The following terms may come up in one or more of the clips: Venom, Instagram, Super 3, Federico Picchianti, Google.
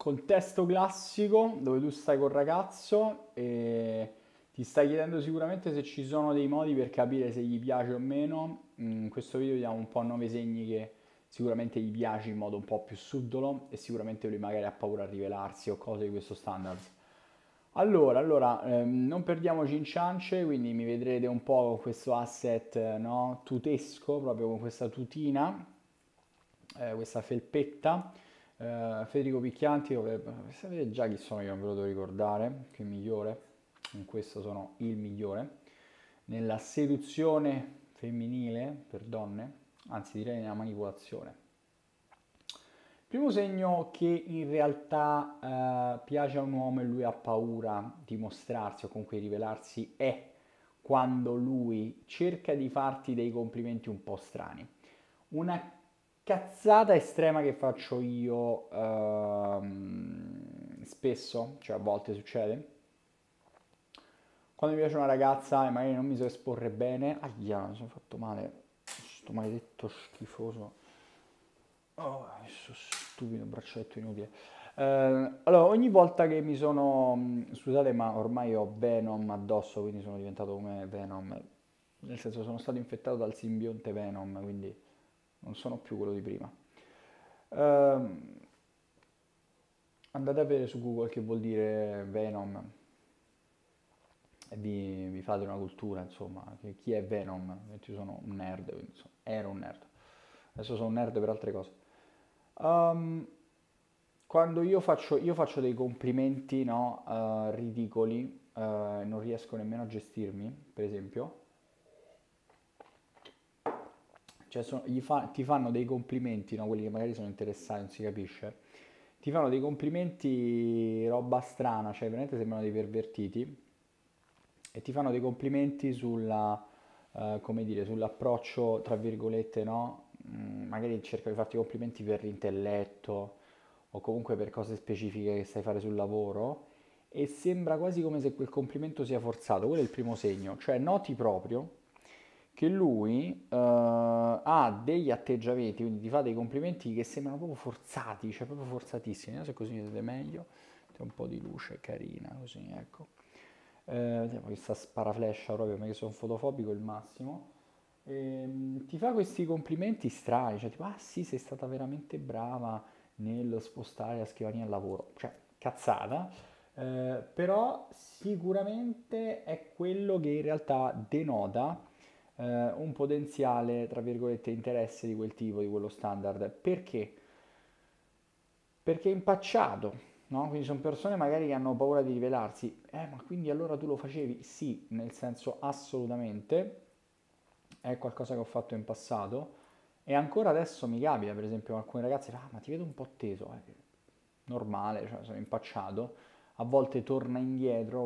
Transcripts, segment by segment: Contesto classico dove tu stai col ragazzo e ti stai chiedendo sicuramente se ci sono dei modi per capire se gli piace o meno. In questo video diamo un po' 9 segni che sicuramente gli piace in modo un po' più subdolo e sicuramente lui magari ha paura a rivelarsi o cose di questo standard. Allora, non perdiamoci in ciance, quindi mi vedrete un po' con questo asset, no, tutesco, proprio con questa tutina, questa felpetta. Federico Picchianti, sapete già chi sono io, non ve lo devo ricordare, che migliore, in questo sono il migliore, nella seduzione femminile per donne, anzi direi nella manipolazione. Primo segno che in realtà piace a un uomo e lui ha paura di mostrarsi o comunque di rivelarsi è quando lui cerca di farti dei complimenti un po' strani. Una cazzata estrema che faccio io spesso, cioè a volte succede quando mi piace una ragazza e magari non mi so esporre bene. Ahia, mi sono fatto male, sto maledetto schifoso, oh, questo stupido braccialetto inutile. Allora, ogni volta che mi sono, scusate ma ormai ho Venom addosso, quindi sono diventato come Venom, nel senso sono stato infettato dal simbionte Venom, quindi non sono più quello di prima. Andate a vedere su Google che vuol dire Venom e vi fate una cultura, insomma, che chi è Venom. Io sono un nerd, quindi, insomma, ero un nerd, adesso sono un nerd per altre cose. Quando io faccio dei complimenti, no, ridicoli, non riesco nemmeno a gestirmi, per esempio. Cioè ti fanno dei complimenti, no? Quelli che magari sono interessati, non si capisce, ti fanno dei complimenti roba strana, cioè veramente sembrano dei pervertiti, e ti fanno dei complimenti sulla, come dire, sull'approccio, tra virgolette, no? Magari cercano di farti complimenti per l'intelletto o comunque per cose specifiche che sai fare sul lavoro, e sembra quasi come se quel complimento sia forzato. Quello è il primo segno, cioè noti proprio che lui ha degli atteggiamenti, quindi ti fa dei complimenti che sembrano proprio forzati, cioè proprio forzatissimi. No? Se così mi vedete meglio, c'è un po' di luce carina, così, ecco. Vediamo questa sparaflescia proprio, perché sono fotofobico il massimo. Ti fa questi complimenti strani, cioè tipo, ah sì, sei stata veramente brava nello spostare la scrivania al lavoro. Cioè, cazzata. Però sicuramente è quello che in realtà denota un potenziale, tra virgolette, interesse di quel tipo, di quello standard. Perché? Perché è impacciato, no? Quindi sono persone magari che hanno paura di rivelarsi. Ma quindi allora tu lo facevi? Sì, nel senso assolutamente, è qualcosa che ho fatto in passato e ancora adesso mi capita, per esempio, alcune ragazze, ma ti vedo un po' teso, normale, cioè sono impacciato. A volte torna indietro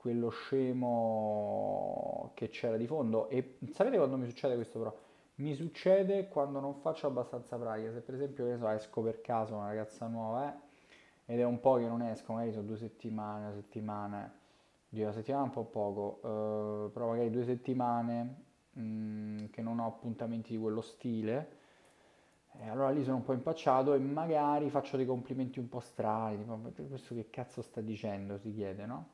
quello scemo che c'era di fondo. E sapete quando mi succede questo però? Mi succede quando non faccio abbastanza pratica. Se per esempio, che ne so, esco per caso una ragazza nuova ed è un po' che non esco, magari sono 2 settimane, una settimana un po' poco, però magari 2 settimane che non ho appuntamenti di quello stile, allora lì sono un po' impacciato e magari faccio dei complimenti un po' strani, tipo, questo che cazzo sta dicendo, si chiede, no?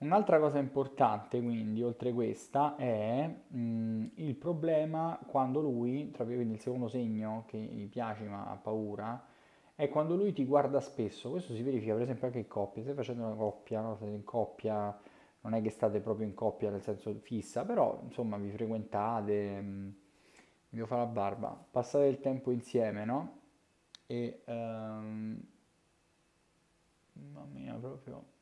Un'altra cosa importante, quindi, oltre questa, è il problema quando lui, quindi il secondo segno che gli piace ma ha paura, è quando lui ti guarda spesso. Questo si verifica per esempio anche in coppia. Se facendo una coppia, no? Siete in coppia, non è che state proprio in coppia nel senso fissa, però insomma vi frequentate, mi devo fare la barba, passate il tempo insieme, no? E mamma mia, proprio...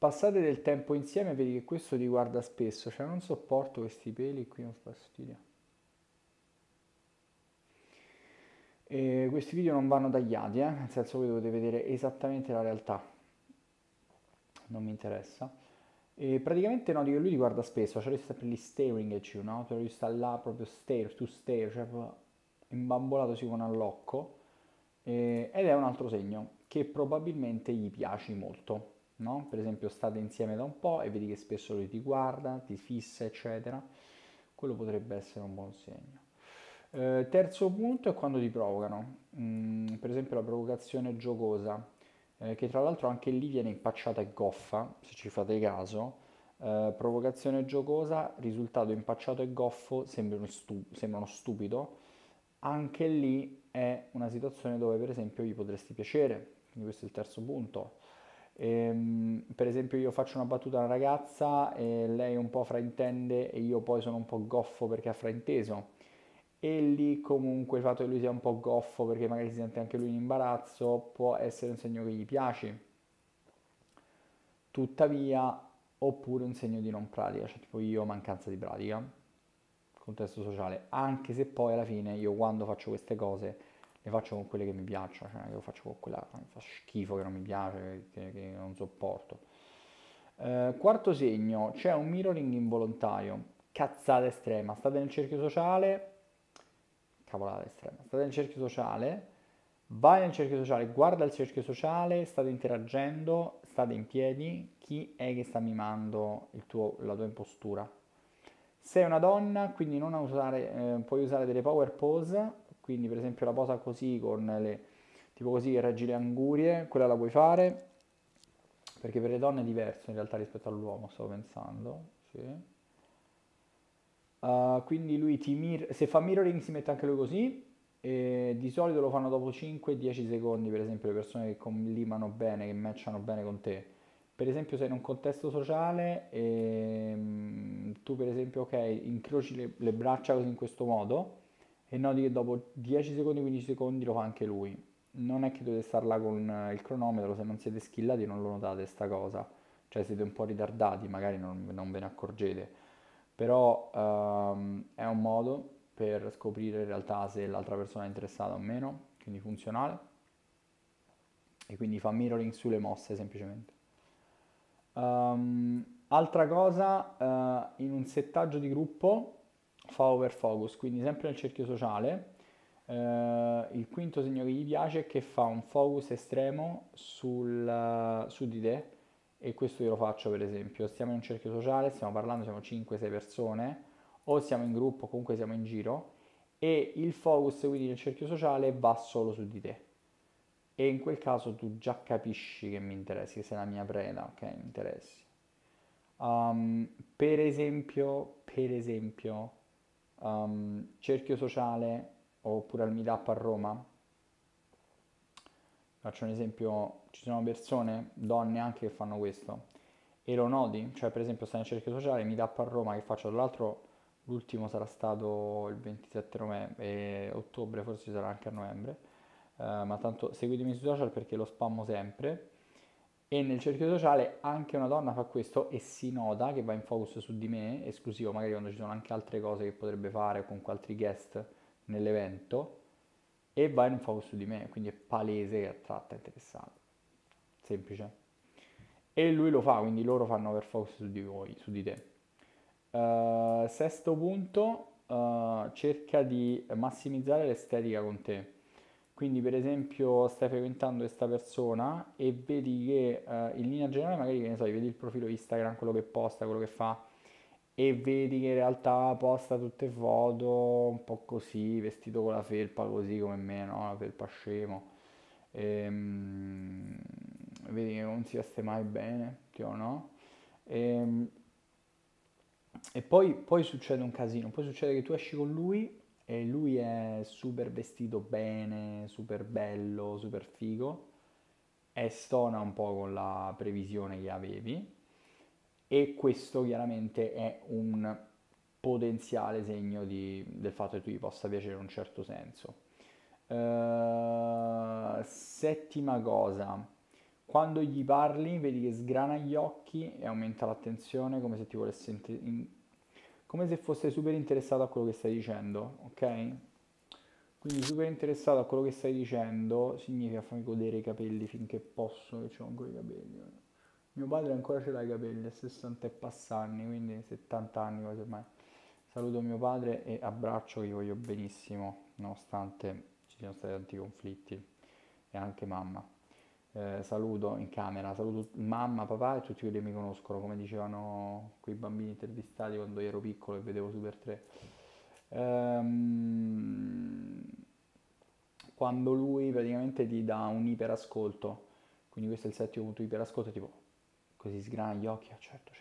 Passate del tempo insieme, vedi che questo ti guarda spesso, cioè non sopporto questi peli qui, non fastidio. E questi video non vanno tagliati, nel senso che dovete vedere esattamente la realtà. Non mi interessa. E praticamente noti che lui ti guarda spesso, cioè lui sta per lì staring at you, no? Lui sta là proprio stare, to stare, cioè imbambolatosi con allocco. Ed è un altro segno che probabilmente gli piaci molto. No? Per esempio state insieme da un po' e vedi che spesso lui ti guarda, ti fissa, eccetera. Quello potrebbe essere un buon segno. Terzo punto è quando ti provocano, per esempio la provocazione giocosa, che tra l'altro anche lì viene impacciata e goffa, se ci fate caso. Provocazione giocosa, risultato impacciato e goffo, sembra uno stupido. Anche lì è una situazione dove per esempio gli potresti piacere, quindi questo è il terzo punto. Per esempio io faccio una battuta a una ragazza e lei un po' fraintende e io poi sono un po' goffo perché ha frainteso, e lì comunque il fatto che lui sia un po' goffo perché magari si sente anche lui in imbarazzo può essere un segno che gli piace, tuttavia, oppure un segno di non pratica, cioè tipo io mancanza di pratica, contesto sociale, anche se poi alla fine io quando faccio queste cose le faccio con quelle che mi piacciono, cioè che lo faccio con quella che mi fa schifo, che non mi piace, che non sopporto. Quarto segno, c'è un mirroring involontario, cazzata estrema, state nel cerchio sociale, cavolata estrema, state nel cerchio sociale, vai nel cerchio sociale, guarda il cerchio sociale, state interagendo, state in piedi, chi è che sta mimando la tua impostura? Sei una donna, quindi non usare, puoi usare delle power pose, quindi per esempio la posa così, con le tipo così che reggi le angurie, quella la puoi fare, perché per le donne è diverso in realtà rispetto all'uomo, stavo pensando, sì. Quindi lui se fa mirroring si mette anche lui così, e di solito lo fanno dopo 5-10 secondi per esempio le persone che collimano bene, che matchano bene con te. Per esempio sei in un contesto sociale e tu per esempio ok, incroci le braccia così in questo modo, e noti che dopo 10 secondi, 15 secondi lo fa anche lui. Non è che dovete star là con il cronometro, se non siete skillati non lo notate sta cosa, cioè siete un po' ritardati, magari non ve ne accorgete, però è un modo per scoprire in realtà se l'altra persona è interessata o meno, quindi funzionale, e quindi fa mirroring sulle mosse semplicemente. Altra cosa, in un settaggio di gruppo fa overfocus, quindi sempre nel cerchio sociale. Il quinto segno che gli piace è che fa un focus estremo su di te, e questo io lo faccio per esempio, stiamo in un cerchio sociale, stiamo parlando, siamo 5-6 persone, o siamo in gruppo, comunque siamo in giro, e il focus quindi nel cerchio sociale va solo su di te, e in quel caso tu già capisci che mi interessi, che sei la mia preda, ok, mi interessi. Per esempio cerchio sociale oppure al meetup a Roma, faccio un esempio, ci sono persone, donne anche, che fanno questo e lo noti, cioè per esempio stai nel cerchio sociale meetup a Roma che faccio, tra l'altro l'ultimo sarà stato il 27 ottobre, forse ci sarà anche a novembre, ma tanto seguitemi sui social perché lo spammo sempre, e nel cerchio sociale anche una donna fa questo e si nota che va in focus su di me, esclusivo magari quando ci sono anche altre cose che potrebbe fare o comunque altri guest nell'evento, e va in focus su di me, quindi è palese che attratta, interessante, semplice, e lui lo fa, quindi loro fanno per focus su di voi, su di te. Sesto punto, cerca di massimizzare l'estetica con te. Quindi per esempio stai frequentando questa persona e vedi che in linea generale magari, che ne so, vedi il profilo Instagram, quello che posta, quello che fa, e vedi che in realtà posta tutte foto un po' così, vestito con la felpa così come me, no? La felpa scemo. Vedi che non si veste mai bene, o no? E poi succede un casino, poi succede che tu esci con lui e lui è super vestito bene, super bello, super figo, e stona un po' con la previsione che avevi, e questo chiaramente è un potenziale segno del fatto che tu gli possa piacere in un certo senso. Settima cosa, quando gli parli vedi che sgrana gli occhi e aumenta l'attenzione, come se ti volesse come se fosse super interessato a quello che stai dicendo, ok? Quindi super interessato a quello che stai dicendo significa fammi godere i capelli finché posso, che c'ho ancora i capelli. Mio padre ancora ce l'ha i capelli, ha 60 e passanni, quindi 70 anni quasi ormai. Saluto mio padre e abbraccio, che gli voglio benissimo, nonostante ci siano stati tanti conflitti, e anche mamma. Saluto in camera, saluto mamma, papà e tutti quelli che mi conoscono, come dicevano quei bambini intervistati quando io ero piccolo e vedevo Super 3. Quando lui praticamente ti dà un iperascolto, quindi questo è il settimo punto, iperascolto, tipo così sgrana gli occhi, certo,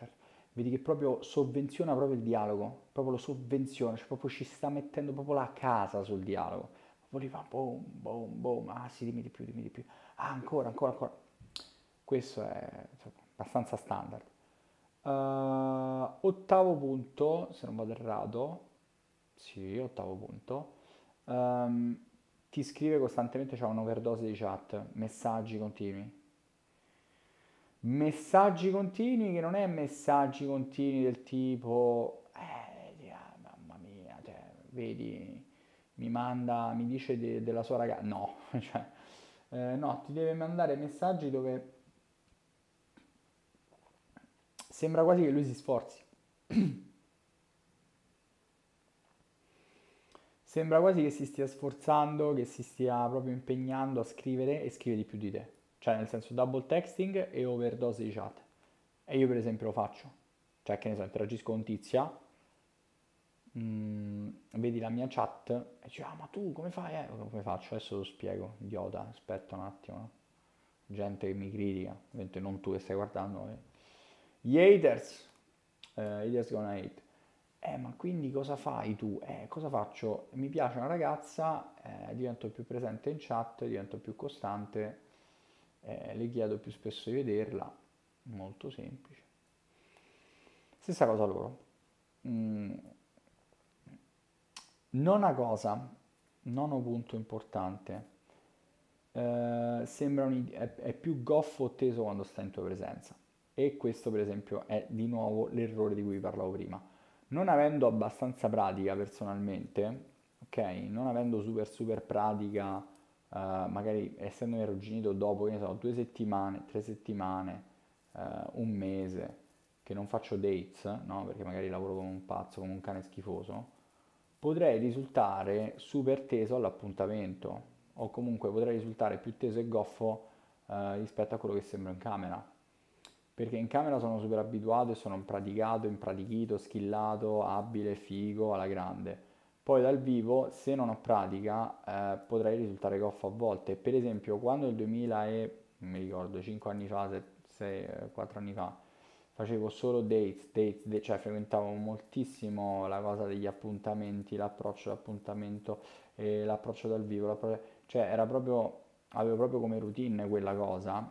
vedi che proprio sovvenziona proprio il dialogo, proprio lo sovvenziona, cioè proprio ci sta mettendo proprio la casa sul dialogo. Poi fa boom, boom, boom, ah sì, dimmi di più, ah ancora, questo è abbastanza standard. Ottavo punto, se non vado errato, sì, ottavo punto, ti scrive costantemente, c'è un'overdose di chat, messaggi continui, che non è messaggi continui del tipo, mamma mia, cioè, vedi, mi dice della sua ragazza, no, cioè, no, ti deve mandare messaggi dove sembra quasi che lui si sforzi, sembra quasi che si stia sforzando, che si stia proprio impegnando a scrivere, e scrive di più di te, cioè nel senso double texting e overdose di chat, e io per esempio lo faccio, cioè che ne so, interagisco con Tizia, vedi la mia chat e dici ma tu come fai? Come faccio? Adesso lo spiego, idiota, aspetta un attimo, no? Gente che mi critica, non tu che stai guardando, gli haters gonna hate, ma quindi cosa fai tu? Cosa faccio? Mi piace una ragazza, divento più presente in chat, divento più costante, le chiedo più spesso di vederla, molto semplice. Stessa cosa loro. Nona cosa, nono punto importante, sembra è più goffo o teso quando sta in tua presenza, e questo per esempio è di nuovo l'errore di cui vi parlavo prima. Non avendo abbastanza pratica personalmente, ok? Non avendo super pratica, magari essendo eroginito dopo, che ne so, 2 settimane, 3 settimane, un mese, che non faccio dates, no? Perché magari lavoro come un pazzo, come un cane schifoso, potrei risultare super teso all'appuntamento, o comunque potrei risultare più teso e goffo rispetto a quello che sembro in camera, perché in camera sono super abituato e sono praticato, impratichito, schillato, abile, figo, alla grande. Poi dal vivo, se non ho pratica, potrei risultare goffo a volte. Per esempio, quando nel 5 anni fa, 4 anni fa, facevo solo dates, cioè frequentavo moltissimo la cosa degli appuntamenti, l'approccio all'appuntamento, l'approccio dal vivo, cioè avevo proprio come routine quella cosa,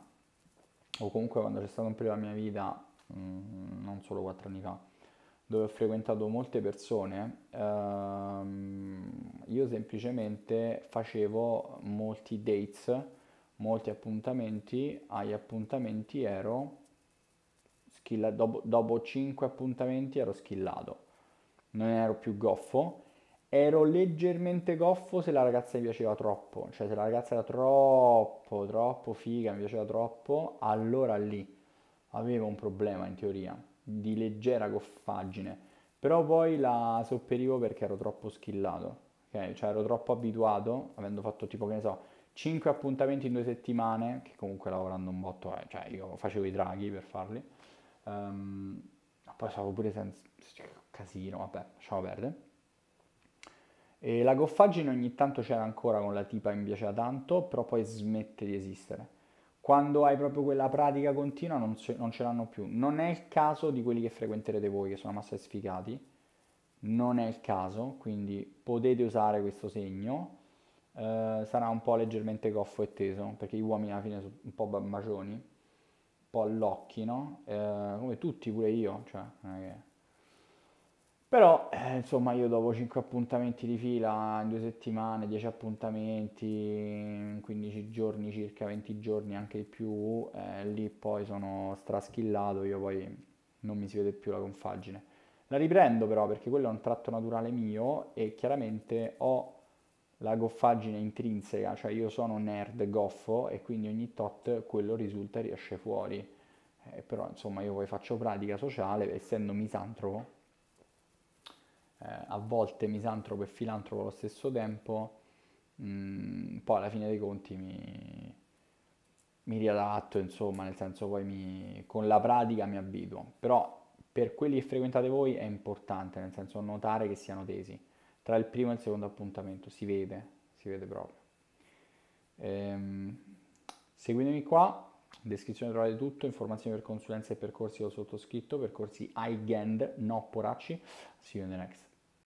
o comunque quando c'è stato un periodo della mia vita, non solo 4 anni fa, dove ho frequentato molte persone, io semplicemente facevo molti dates, molti appuntamenti, agli appuntamenti ero... Dopo 5 appuntamenti ero schillato, non ero più goffo, ero leggermente goffo se la ragazza mi piaceva troppo, cioè se la ragazza era troppo figa, mi piaceva troppo, allora lì avevo un problema in teoria, di leggera goffaggine, però poi la sopperivo perché ero troppo schillato, okay? Cioè ero troppo abituato, avendo fatto tipo, che ne so, 5 appuntamenti in 2 settimane, che comunque lavorando un botto, cioè io facevo i draghi per farli, poi stavo pure senza casino, vabbè, lasciamo perdere. E la goffaggine ogni tanto c'era ancora con la tipa che mi piaceva tanto, però poi smette di esistere. quando hai proprio quella pratica continua non ce l'hanno più. Non è il caso di quelli che frequenterete voi, che sono massa di sfigati, non è il caso, quindi potete usare questo segno. Sarà un po' leggermente goffo e teso, perché gli uomini alla fine sono un po' bambagioni, un po' allocchi, no? Come tutti, pure io, cioè, però insomma io dopo 5 appuntamenti di fila in 2 settimane, 10 appuntamenti in 15 giorni circa, 20 giorni anche di più, lì poi sono straschillato, io poi non mi si vede più la confaggine. La riprendo però, perché quello è un tratto naturale mio e chiaramente ho la goffaggine intrinseca, cioè io sono un nerd goffo e quindi ogni tot quello risulta e riesce fuori. Però insomma io poi faccio pratica sociale, essendo misantropo, a volte misantropo e filantropo allo stesso tempo, poi alla fine dei conti mi riadatto, insomma, nel senso poi con la pratica mi abituo. Però per quelli che frequentate voi è importante, nel senso, notare che siano tesi tra il primo e il secondo appuntamento, si vede proprio. Seguitemi qua, in descrizione trovate tutto, informazioni per consulenze e percorsi del sottoscritto, percorsi high-end, no poracci. See you in the next.